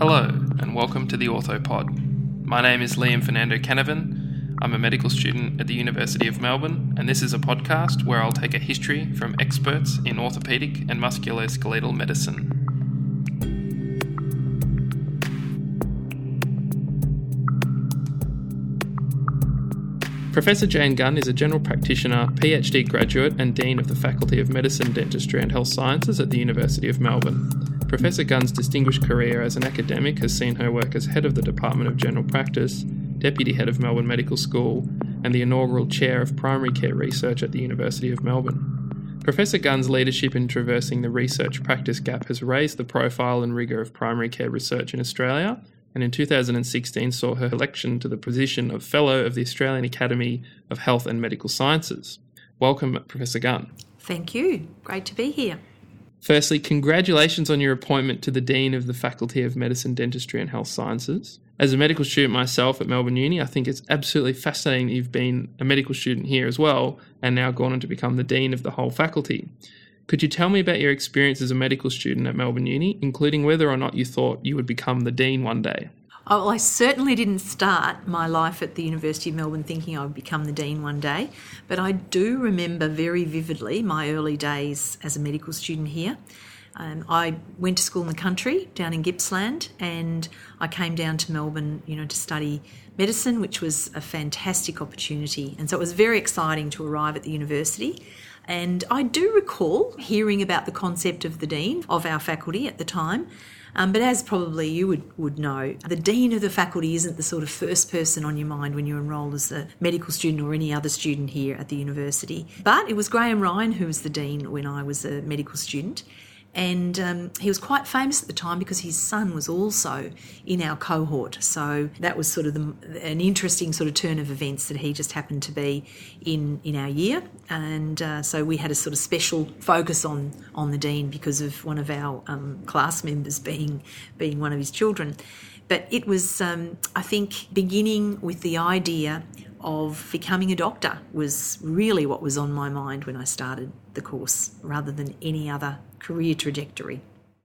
Hello, and welcome to the OrthoPod. My name is Liam Fernando Canavan. I'm a medical student at the University of Melbourne, and this is a podcast where I'll take a history from experts in orthopaedic and musculoskeletal medicine. Professor Jane Gunn is a general practitioner, PhD graduate and Dean of the Faculty of Medicine, Dentistry and Health Sciences at the University of Melbourne. Professor Gunn's distinguished career as an academic has seen her work as Head of the Department of General Practice, Deputy Head of Melbourne Medical School and the inaugural Chair of Primary Care Research at the University of Melbourne. Professor Gunn's leadership in traversing the research practice gap has raised the profile and rigour of primary care research in Australia, and in 2016 saw her election to the position of Fellow of the Australian Academy of Health and Medical Sciences. Welcome, Professor Gunn. Thank you. Great to be here. Firstly, congratulations on your appointment to the Dean of the Faculty of Medicine, Dentistry and Health Sciences. As a medical student myself at Melbourne Uni, I think it's absolutely fascinating that you've been a medical student here as well and now gone on to become the Dean of the whole faculty. Could you tell me about your experience as a medical student at Melbourne Uni, including whether or not you thought you would become the Dean one day? Oh, well, I certainly didn't start my life at the University of Melbourne thinking I would become the Dean one day, but I do remember very vividly my early days as a medical student here. I went to school in the country down in Gippsland, and I came down to Melbourne, to study medicine, which was a fantastic opportunity. And so it was very exciting to arrive at the university. And I do recall hearing about the concept of the Dean of our faculty at the time, but as probably you would know, the Dean of the faculty isn't the sort of first person on your mind when you're enrolled as a medical student or any other student here at the university. But it was Graham Ryan who was the Dean when I was a medical student, and he was quite famous at the time because his son was also in our cohort. So that was sort of an interesting sort of turn of events that he just happened to be in our year. And so we had a sort of special focus on the Dean because of one of our class members being one of his children. But it was, I think, beginning with the idea of becoming a doctor was really what was on my mind when I started the course rather than any other career trajectory.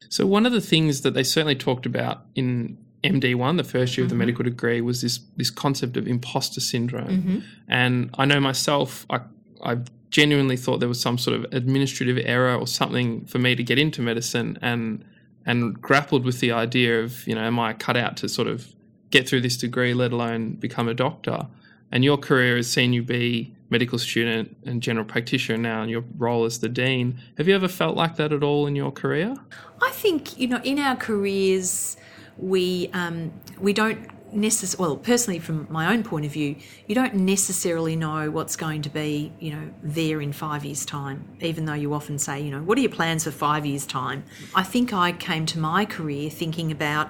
So one of the things that they certainly talked about in MD1, the first year of the medical degree, was this concept of imposter syndrome. Mm-hmm. And I know myself, I genuinely thought there was some sort of administrative error or something for me to get into medicine, and grappled with the idea of, am I cut out to sort of get through this degree, let alone become a doctor? And your career has seen you be medical student and general practitioner now, and your role as the Dean. Have you ever felt like that at all in your career? I think, in our careers, we don't necessarily, well, personally from my own point of view, you don't necessarily know what's going to be, there in 5 years' time, even though you often say, what are your plans for 5 years' time? I think I came to my career thinking about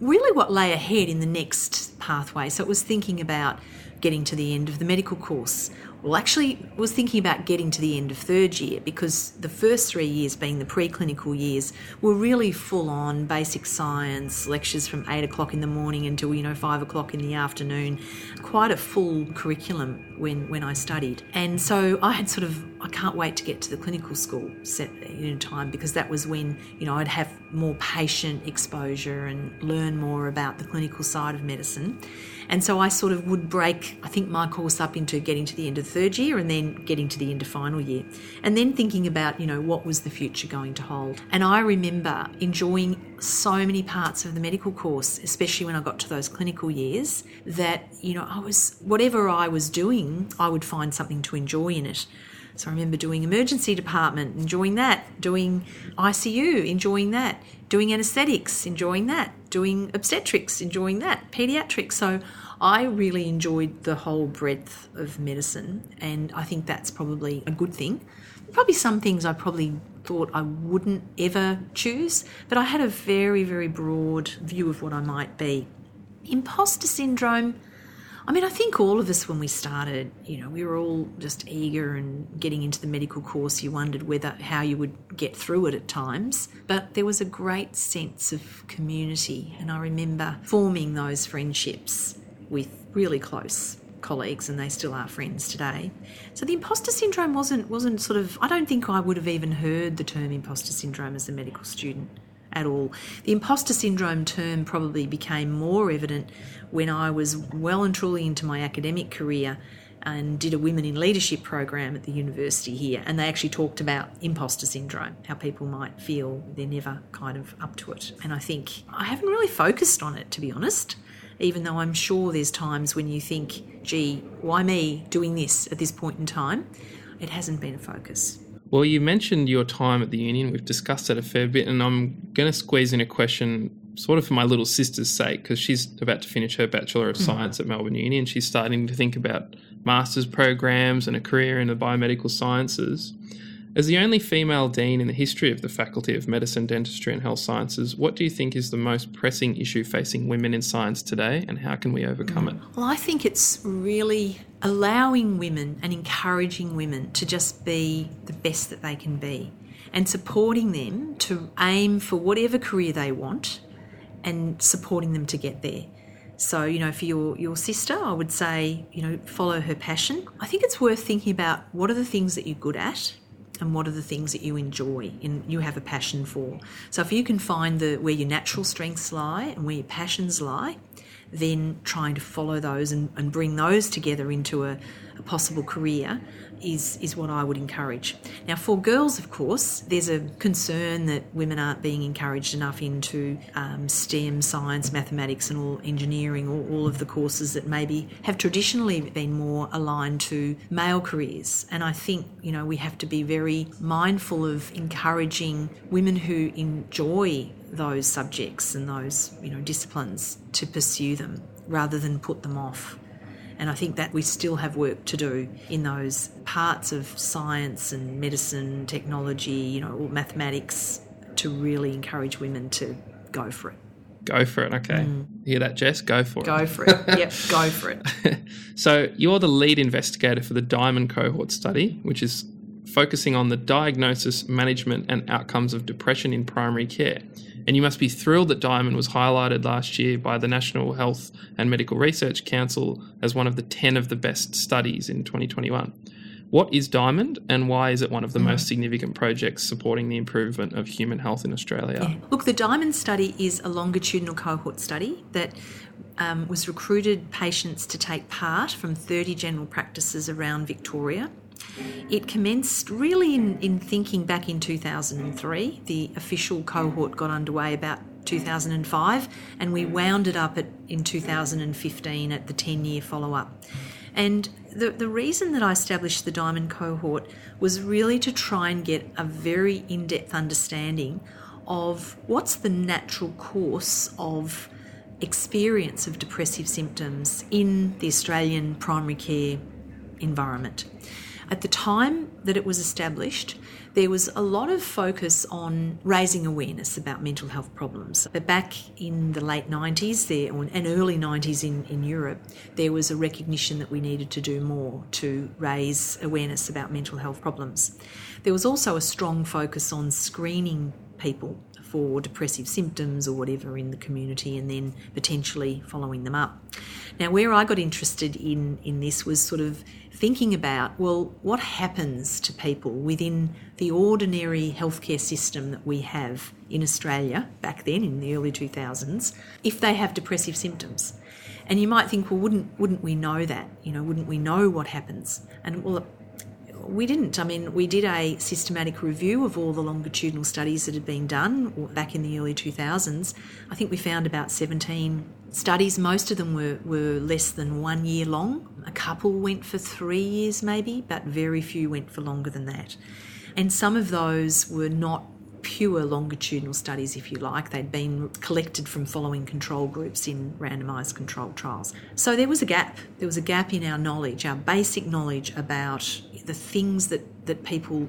really what lay ahead in the next pathway. So it was thinking about getting to the end of the medical course. Well, actually, I was thinking about getting to the end of third year, because the first 3 years, being the preclinical years, were really full-on basic science, lectures from 8 o'clock in the morning until, 5 o'clock in the afternoon. Quite a full curriculum when I studied. And so I had sort of, I can't wait to get to the clinical school set in time, because that was when, I'd have more patient exposure and learn more about the clinical side of medicine. And so I sort of would break, I think, my course up into getting to the end of third year and then getting to the end of final year, and then thinking about, what was the future going to hold. And I remember enjoying so many parts of the medical course, especially when I got to those clinical years, that, whatever I was doing, I would find something to enjoy in it. So I remember doing emergency department, enjoying that, doing ICU, enjoying that, doing anaesthetics, enjoying that, doing obstetrics, enjoying that, paediatrics. So I really enjoyed the whole breadth of medicine, and I think that's probably a good thing. Probably some things I probably thought I wouldn't ever choose, but I had a very, very broad view of what I might be. Imposter syndrome, I think all of us when we started, we were all just eager and getting into the medical course. You wondered how you would get through it at times. But there was a great sense of community, and I remember forming those friendships with really close colleagues, and they still are friends today. So the imposter syndrome wasn't sort of, I don't think I would have even heard the term imposter syndrome as a medical student. at all. The imposter syndrome term probably became more evident when I was well and truly into my academic career and did a Women in Leadership program at the university here, and they actually talked about imposter syndrome, how people might feel they're never kind of up to it. And I think I haven't really focused on it, to be honest, even though I'm sure there's times when you think, gee, why me doing this at this point in time? It hasn't been a focus. Well, you mentioned your time at the union. We've discussed it a fair bit, and I'm going to squeeze in a question sort of for my little sister's sake, because she's about to finish her Bachelor of Science at Melbourne Uni, and she's starting to think about master's programs and a career in the biomedical sciences. As the only female dean in the history of the Faculty of Medicine, Dentistry and Health Sciences, what do you think is the most pressing issue facing women in science today, and how can we overcome it? Well, I think it's really allowing women and encouraging women to just be the best that they can be, and supporting them to aim for whatever career they want and supporting them to get there. So, you know, for your sister, I would say, you know, follow her passion. I think it's worth thinking about what are the things that you're good at and what are the things that you enjoy and you have a passion for. So if you can find where your natural strengths lie and where your passions lie, then trying to follow those and bring those together into a possible career is what I would encourage. Now, for girls, of course, there's a concern that women aren't being encouraged enough into STEM, science, mathematics and all engineering, or all of the courses that maybe have traditionally been more aligned to male careers. And I think, you know, we have to be very mindful of encouraging women who enjoy those subjects and those, you know, disciplines to pursue them rather than put them off. And I think that we still have work to do in those parts of science and medicine, technology, you know, or mathematics, to really encourage women to go for it. Go for it, okay. Hear that, Jess? Go for it. Yep, go for it. So you're the lead investigator for the Diamond Cohort Study, which is focusing on the diagnosis, management and outcomes of depression in primary care. And you must be thrilled that Diamond was highlighted last year by the National Health and Medical Research Council as one of the 10 of the best studies in 2021. What is Diamond, and why is it one of the most significant projects supporting the improvement of human health in Australia? Yeah. Look, the Diamond study is a longitudinal cohort study that was recruited patients to take part from 30 general practices around Victoria. It commenced really in thinking back in 2003. The official cohort got underway about 2005, and we wound it up in 2015 at the 10-year follow-up. And the reason that I established the Diamond Cohort was really to try and get a very in-depth understanding of what's the natural course of experience of depressive symptoms in the Australian primary care environment. At the time that it was established, there was a lot of focus on raising awareness about mental health problems. But back in the late 90s and early 90s in Europe, there was a recognition that we needed to do more to raise awareness about mental health problems. There was also a strong focus on screening people for depressive symptoms or whatever in the community, and then potentially following them up. Now, where I got interested in this was sort of thinking about, well, what happens to people within the ordinary healthcare system that we have in Australia back then in the early 2000s if they have depressive symptoms? And you might think, well, wouldn't we know that? You know, wouldn't we know what happens? And well, we didn't. I mean, we did a systematic review of all the longitudinal studies that had been done back in the early 2000s. I think we found about 17 studies. Most of them were less than 1 year long. A couple went for 3 years maybe, but very few went for longer than that. And some of those were not pure longitudinal studies, if you like. They'd been collected from following control groups in randomised controlled trials. So there was a gap. There was a gap in our knowledge, our basic knowledge about the things that people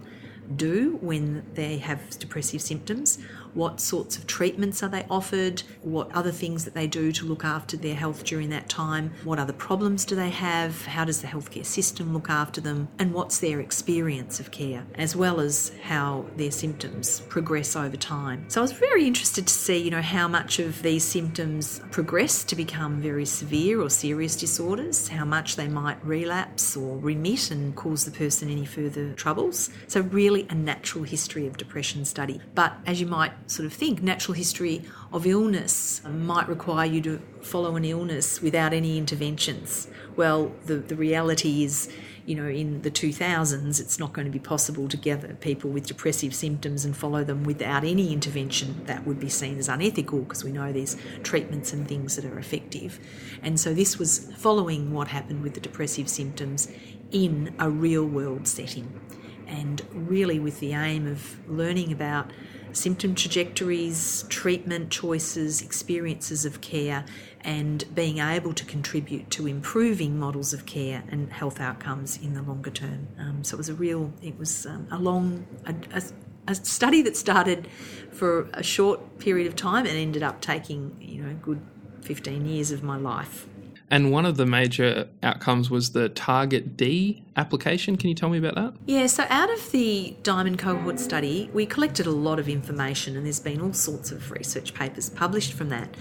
do when they have depressive symptoms, what sorts of treatments are they offered, what other things that they do to look after their health during that time, what other problems do they have, how does the healthcare system look after them, and what's their experience of care, as well as how their symptoms progress over time. So I was very interested to see, you know, how much of these symptoms progress to become very severe or serious disorders, how much they might relapse or remit and cause the person any further troubles. So really a natural history of depression study. But as you might sort of think natural history of illness might require you to follow an illness without any interventions. Well, the reality is, you know, in the 2000s, it's not going to be possible to gather people with depressive symptoms and follow them without any intervention. That would be seen as unethical because we know there's treatments and things that are effective. And so this was following what happened with the depressive symptoms in a real-world setting, and really with the aim of learning about symptom trajectories, treatment choices, experiences of care, and being able to contribute to improving models of care and health outcomes in the longer term. So it was a study that started for a short period of time and ended up taking, a good 15 years of my life. And one of the major outcomes was the Target-D application. Can you tell me about that? Yeah, so out of the Diamond Cohort Study, we collected a lot of information, and there's been all sorts of research papers published from that.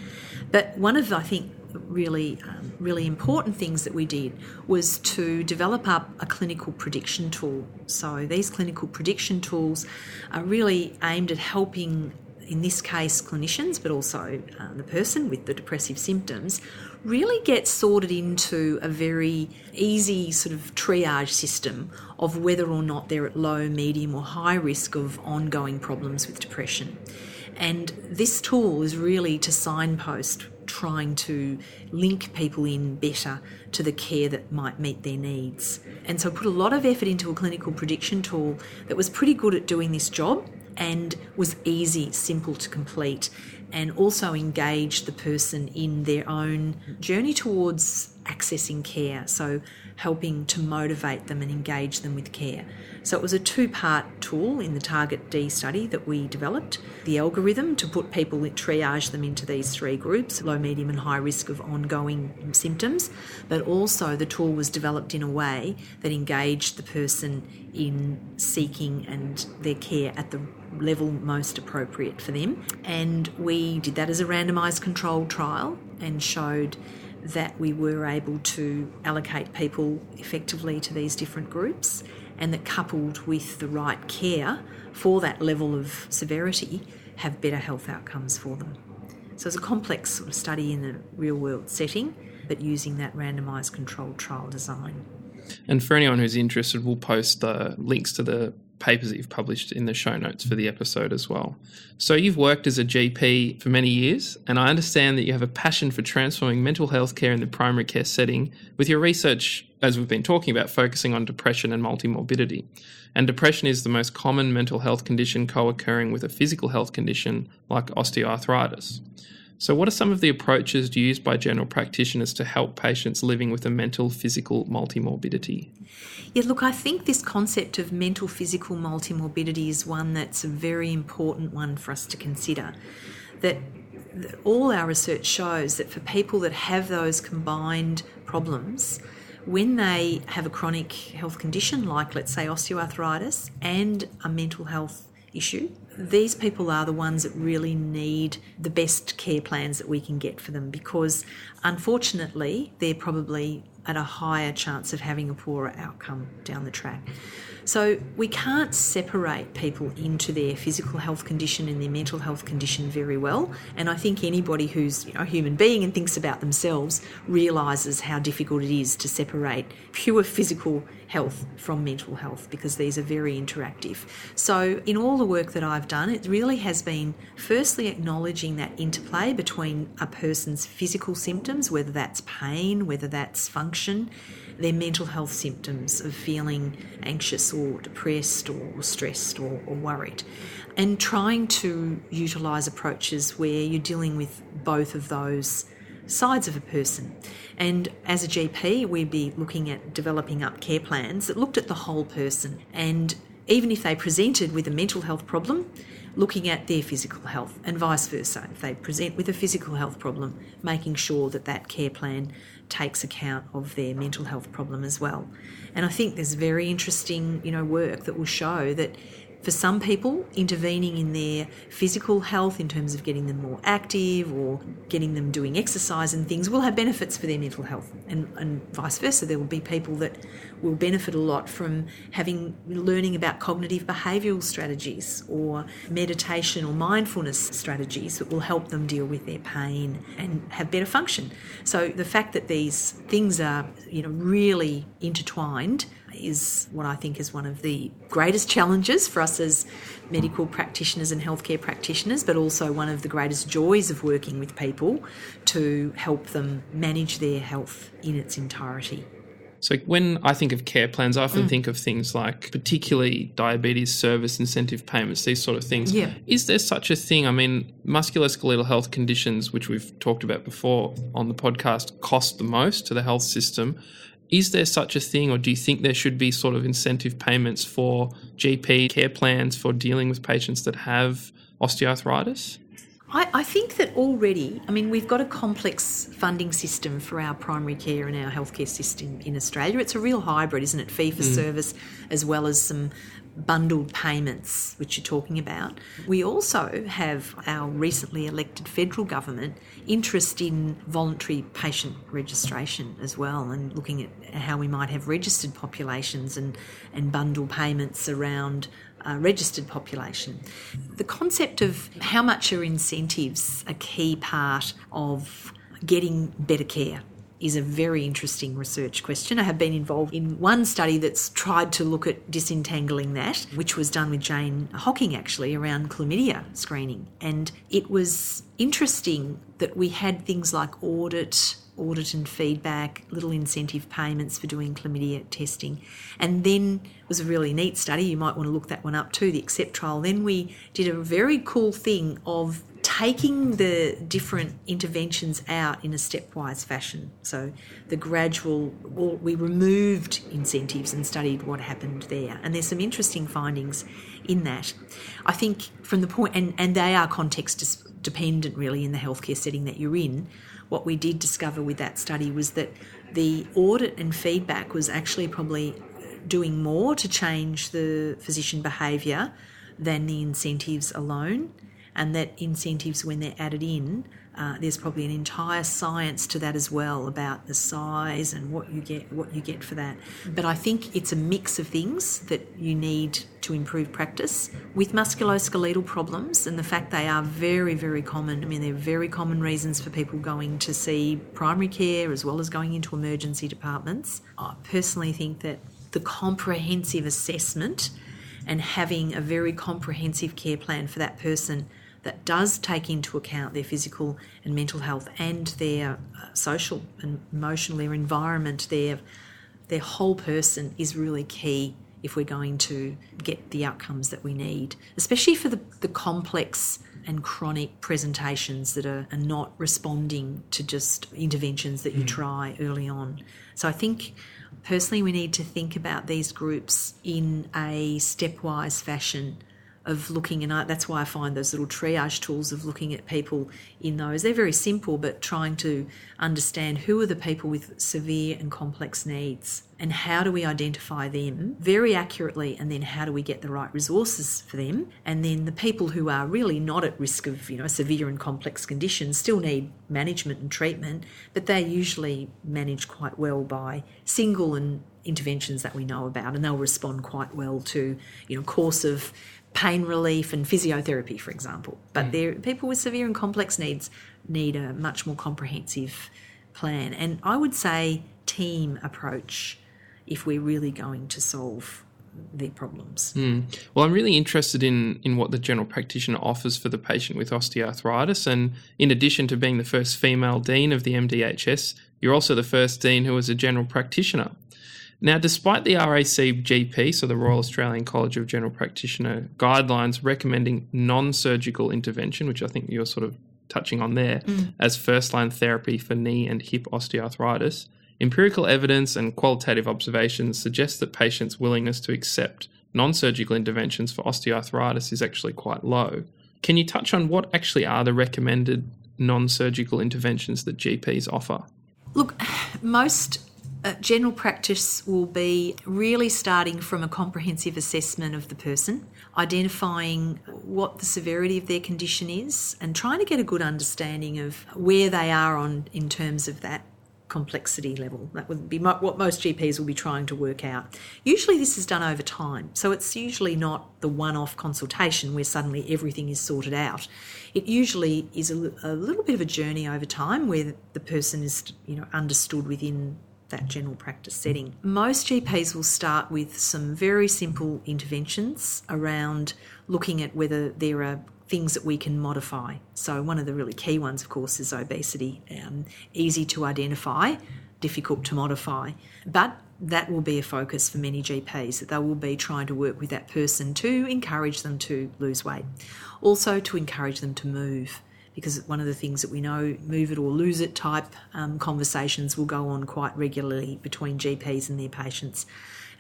But one of, I think, really important things that we did was to develop up a clinical prediction tool. So these clinical prediction tools are really aimed at helping, in this case, clinicians, but also the person with the depressive symptoms, really get sorted into a very easy sort of triage system of whether or not they're at low, medium or high risk of ongoing problems with depression. And this tool is really to signpost trying to link people in better to the care that might meet their needs. And so I put a lot of effort into a clinical prediction tool that was pretty good at doing this job and was easy, simple to complete, and also engaged the person in their own journey towards accessing care, so helping to motivate them and engage them with care. So it was a two-part tool in the Target-D study that we developed. The algorithm to put people, triage them into these three groups, low, medium and high risk of ongoing symptoms, but also the tool was developed in a way that engaged the person in seeking and their care at the level most appropriate for them. And we did that as a randomised controlled trial and showed that we were able to allocate people effectively to these different groups, and that coupled with the right care for that level of severity have better health outcomes for them. So it's a complex sort of study in a real world setting, but using that randomised controlled trial design. And for anyone who's interested, we'll post the links to the papers that you've published in the show notes for the episode as well. So you've worked as a GP for many years, and I understand that you have a passion for transforming mental health care in the primary care setting with your research, as we've been talking about, focusing on depression and multimorbidity. And depression is the most common mental health condition co-occurring with a physical health condition like osteoarthritis. So what are some of the approaches used by general practitioners to help patients living with a mental, physical multimorbidity? Yeah, look, I think this concept of mental, physical multimorbidity is one that's a very important one for us to consider. That all our research shows that for people that have those combined problems, when they have a chronic health condition like, let's say, osteoarthritis and a mental health issue, these people are the ones that really need the best care plans that we can get for them, because unfortunately they're probably at a higher chance of having a poorer outcome down the track. So we can't separate people into their physical health condition and their mental health condition very well, and I think anybody who's a human being and thinks about themselves realises how difficult it is to separate pure physical health from mental health, because these are very interactive. So in all the work that I've done, it really has been firstly acknowledging that interplay between a person's physical symptoms, whether that's pain, whether that's function, their mental health symptoms of feeling anxious or depressed or stressed or worried, and trying to utilise approaches where you're dealing with both of those sides of a person. And as a GP, we'd be looking at developing up care plans that looked at the whole person, and even if they presented with a mental health problem, looking at their physical health, and vice versa. If they present with a physical health problem, making sure that that care plan takes account of their mental health problem as well. And I think there's very interesting, work that will show that For some people, intervening in their physical health in terms of getting them more active or getting them doing exercise and things will have benefits for their mental health, and vice versa. There will be people that will benefit a lot from learning about cognitive behavioural strategies or meditation or mindfulness strategies that will help them deal with their pain and have better function. So the fact that these things are, really intertwined is what I think is one of the greatest challenges for us as medical practitioners and healthcare practitioners, but also one of the greatest joys of working with people to help them manage their health in its entirety. So when I think of care plans, I often think of things like particularly diabetes service incentive payments, these sort of things. Yeah. Is there such a thing? I mean, musculoskeletal health conditions, which we've talked about before on the podcast, cost the most to the health system. Is there such a thing, or do you think there should be sort of incentive payments for GP care plans for dealing with patients that have osteoarthritis? I think that already, we've got a complex funding system for our primary care and our healthcare system in Australia. It's a real hybrid, isn't it? Fee for service as well as some bundled payments, which you're talking about. We also have our recently elected federal government interest in voluntary patient registration as well, and looking at how we might have registered populations and bundle payments around registered population. The concept of how much are incentives a key part of getting better care is a very interesting research question. I have been involved in one study that's tried to look at disentangling that, which was done with Jane Hocking, actually, around chlamydia screening. And it was interesting that we had things like audit and feedback, little incentive payments for doing chlamydia testing. And then it was a really neat study. You might want to look that one up too, the ACCEPT trial. Then we did a very cool thing of taking the different interventions out in a stepwise fashion. So we removed incentives and studied what happened there. And there's some interesting findings in that. I think from the point, and they are context dependent really in the healthcare setting that you're in, what we did discover with that study was that the audit and feedback was actually probably doing more to change the physician behaviour than the incentives alone, and that incentives, when they're added in, there's probably an entire science to that as well about the size and what you get for that. But I think it's a mix of things that you need to improve practice. With musculoskeletal problems and the fact they are very, very common, they're very common reasons for people going to see primary care as well as going into emergency departments. I personally think that the comprehensive assessment and having a very comprehensive care plan for that person that does take into account their physical and mental health and their social and emotional, their environment, their whole person is really key if we're going to get the outcomes that we need, especially for the complex and chronic presentations that are not responding to just interventions that you try early on. So I think personally we need to think about these groups in a stepwise fashion of looking, and that's why I find those little triage tools of looking at people in those. They're very simple, but trying to understand who are the people with severe and complex needs and how do we identify them very accurately, and then how do we get the right resources for them. And then the people who are really not at risk of severe and complex conditions still need management and treatment, but they're usually managed quite well by single and interventions that we know about, and they'll respond quite well to course of pain relief and physiotherapy, for example. But people with severe and complex needs need a much more comprehensive plan, and I would say team approach if we're really going to solve their problems. Well, I'm really interested in what the general practitioner offers for the patient with osteoarthritis, and in addition to being the first female dean of the MDHS, you're also the first dean who is a general practitioner. Now, despite the RACGP, so the Royal Australian College of General Practitioner guidelines recommending non-surgical intervention, which I think you're sort of touching on there, as first-line therapy for knee and hip osteoarthritis, empirical evidence and qualitative observations suggest that patients' willingness to accept non-surgical interventions for osteoarthritis is actually quite low. Can you touch on what actually are the recommended non-surgical interventions that GPs offer? Look, most General practice will be really starting from a comprehensive assessment of the person, identifying what the severity of their condition is and trying to get a good understanding of where they are on in terms of that complexity level. That would be what most GPs will be trying to work out. Usually this is done over time, so it's usually not the one-off consultation where suddenly everything is sorted out. It usually is a little bit of a journey over time where the person is, understood within that general practice setting. Most GPs will start with some very simple interventions around looking at whether there are things that we can modify. So one of the really key ones, of course, is obesity. Easy to identify, difficult to modify. But that will be a focus for many GPs, that they will be trying to work with that person to encourage them to lose weight. Also to encourage them to move, because one of the things that we know, move it or lose it type conversations will go on quite regularly between GPs and their patients.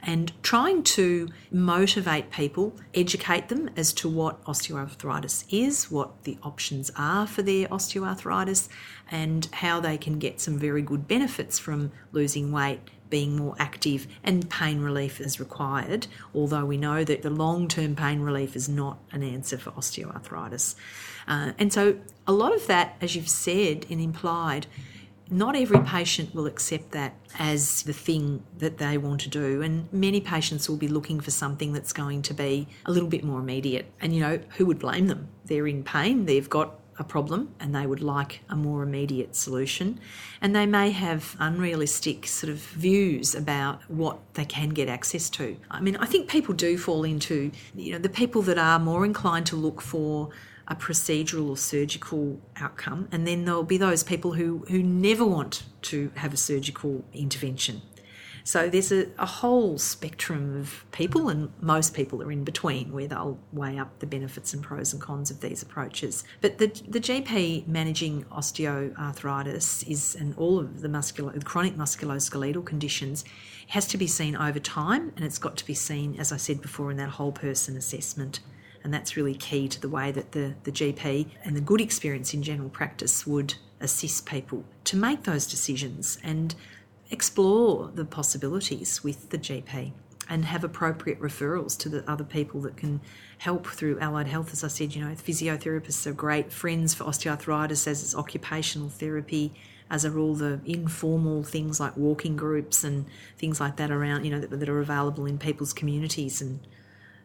And trying to motivate people, educate them as to what osteoarthritis is, what the options are for their osteoarthritis, and how they can get some very good benefits from losing weight, being more active, and pain relief is required, although we know that the long-term pain relief is not an answer for osteoarthritis. And so a lot of that, as you've said and implied, not every patient will accept that as the thing that they want to do, and many patients will be looking for something that's going to be a little bit more immediate. And, who would blame them? They're in pain, they've got a problem, and they would like a more immediate solution. And they may have unrealistic sort of views about what they can get access to. I mean, I think people do fall into, the people that are more inclined to look for a procedural or surgical outcome, and then there'll be those people who never want to have a surgical intervention. So there's a whole spectrum of people, and most people are in between, where they'll weigh up the benefits and pros and cons of these approaches. But the GP managing osteoarthritis is, and all of the chronic musculoskeletal conditions, has to be seen over time, and it's got to be seen, as I said before, in that whole person assessment. And that's really key to the way that the GP and the good experience in general practice would assist people to make those decisions and explore the possibilities with the GP and have appropriate referrals to the other people that can help through allied health. As I said, physiotherapists are great friends for osteoarthritis, as is occupational therapy, as are all the informal things like walking groups and things like that around, that are available in people's communities and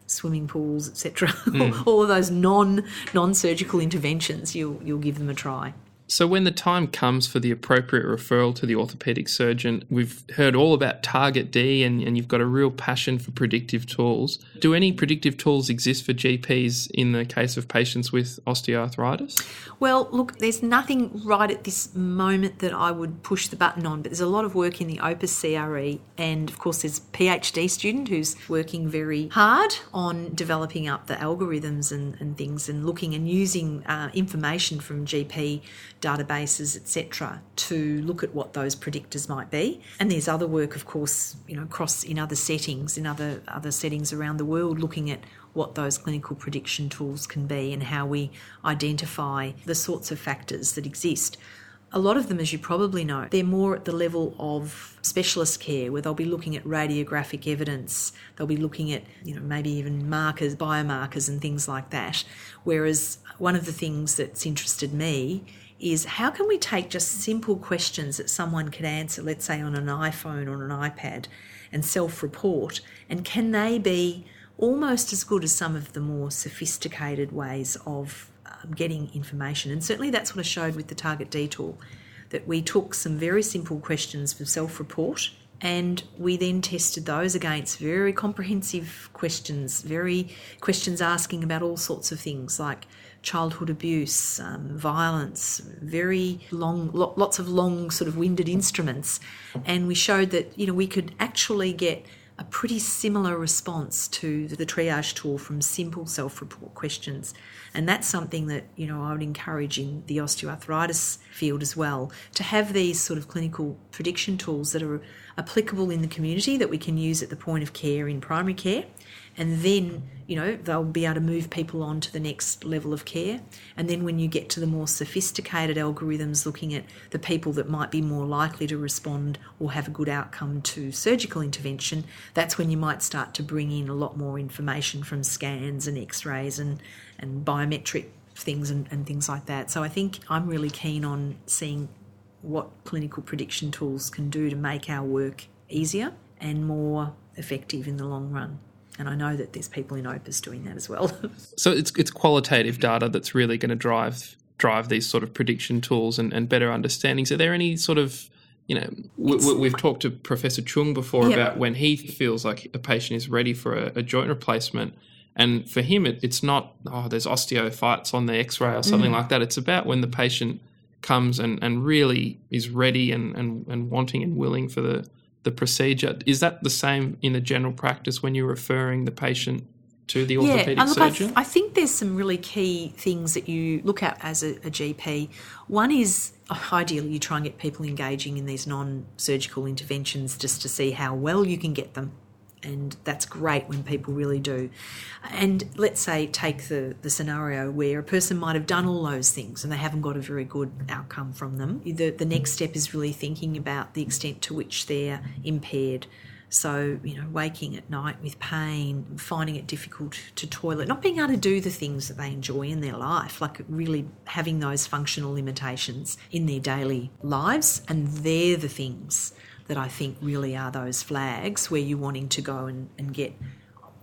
swimming pools, etc. All of those non-surgical interventions, you'll give them a try. So when the time comes for the appropriate referral to the orthopaedic surgeon, we've heard all about Target-D and you've got a real passion for predictive tools. Do any predictive tools exist for GPs in the case of patients with osteoarthritis? Well, look, there's nothing right at this moment that I would push the button on, but there's a lot of work in the OPUS CRE, and of course there's a PhD student who's working very hard on developing up the algorithms and things and looking and using information from GP databases, etc., to look at what those predictors might be. And there's other work, of course, across in other settings, in other settings around the world, looking at what those clinical prediction tools can be and how we identify the sorts of factors that exist. A lot of them, as you probably know, they're more at the level of specialist care, where they'll be looking at radiographic evidence, they'll be looking at, maybe even markers, biomarkers and things like that. Whereas one of the things that's interested me is how can we take just simple questions that someone could answer, let's say on an iPhone or an iPad, and self-report, and can they be almost as good as some of the more sophisticated ways of getting information? And certainly that's what I showed with the Target-D tool, that we took some very simple questions from self-report and we then tested those against very comprehensive questions, very questions asking about all sorts of things like childhood abuse, violence, very long, lots of long sort of winded instruments. And we showed that, we could actually get a pretty similar response to the triage tool from simple self-report questions. And that's something that, I would encourage in the osteoarthritis field as well, to have these sort of clinical prediction tools that are applicable in the community that we can use at the point of care in primary care and then, you know, they'll be able to move people on to the next level of care. And then when you get to the more sophisticated algorithms looking at the people that might be more likely to respond or have a good outcome to surgical intervention, that's when you might start to bring in a lot more information from scans and x-rays and biometric things and things like that. So I think I'm really keen on seeing what clinical prediction tools can do to make our work easier and more effective in the long run. And I know that there's people in OPUS doing that as well. So it's qualitative data that's really going to drive these sort of prediction tools and better understandings. Are there any sort of, you know, we've talked to Professor Chung before about when he feels like a patient is ready for a joint replacement. And for him, it's not, oh, there's osteophytes on the x-ray or something like that. It's about when the patient comes and really is ready and wanting and willing for the procedure. Is that the same in a general practice when you're referring the patient to the orthopaedic surgeon? I think there's some really key things that you look at as a GP. One is, ideally, you try and get people engaging in these non-surgical interventions just to see how well you can get them. And that's great when people really do. And let's say take the scenario where a person might have done all those things and they haven't got a very good outcome from them. The next step is really thinking about the extent to which they're impaired. So, you know, waking at night with pain, finding it difficult to toilet, not being able to do the things that they enjoy in their life, like really having those functional limitations in their daily lives. And they're the things that I think really are those flags where you're wanting to go and get,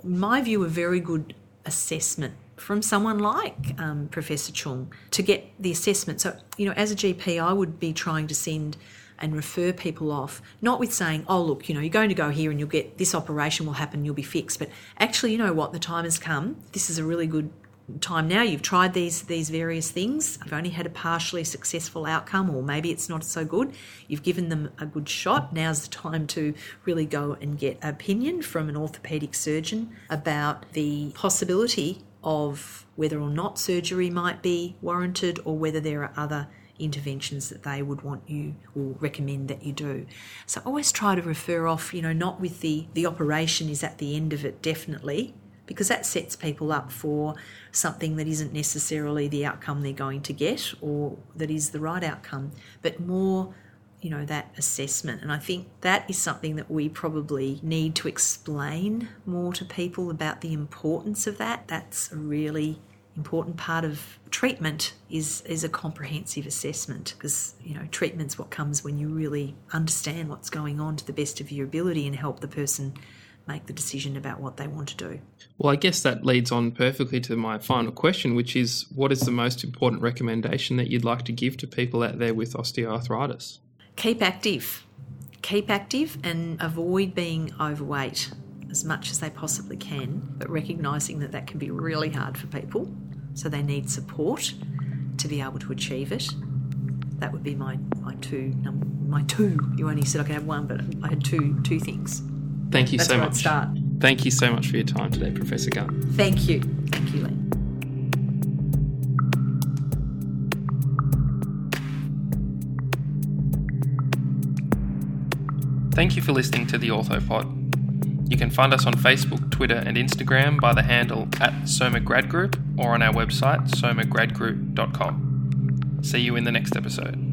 in my view, a very good assessment from someone like Professor Chung to get the assessment. So, you know, as a GP, I would be trying to send and refer people off, not with saying, oh, look, you know, you're going to go here and you'll get this operation will happen, you'll be fixed. But actually, you know what, the time has come. This is a really good time now. You've tried these various things. You've only had a partially successful outcome, or maybe it's not so good. You've given them a good shot. Now's the time to really go and get an opinion from an orthopaedic surgeon about the possibility of whether or not surgery might be warranted, or whether there are other interventions that they would want you or recommend that you do. So always try to refer off, you know, not with the operation is at the end of it, definitely, because that sets people up for something that isn't necessarily the outcome they're going to get, or that is the right outcome, but more, you know, that assessment. And I think that is something that we probably need to explain more to people about the importance of that. That's a really important part of treatment is a comprehensive assessment, because, you know, treatment's what comes when you really understand what's going on to the best of your ability and help the person make the decision about what they want to do. Well, I guess that leads on perfectly to my final question, which is, what is the most important recommendation that you'd like to give to people out there with osteoarthritis? Keep active. Keep active and avoid being overweight as much as they possibly can, but recognising that that can be really hard for people, so they need support to be able to achieve it. That would be my two. You only said I could have one, but I had two things. Thank you so much. Thank you so much for your time today, Professor Gunn. Thank you. Thank you, Lee. Thank you for listening to the OrthoPod. You can find us on Facebook, Twitter and Instagram by the handle @SomaGradGroup, or on our website, somagradgroup.com. See you in the next episode.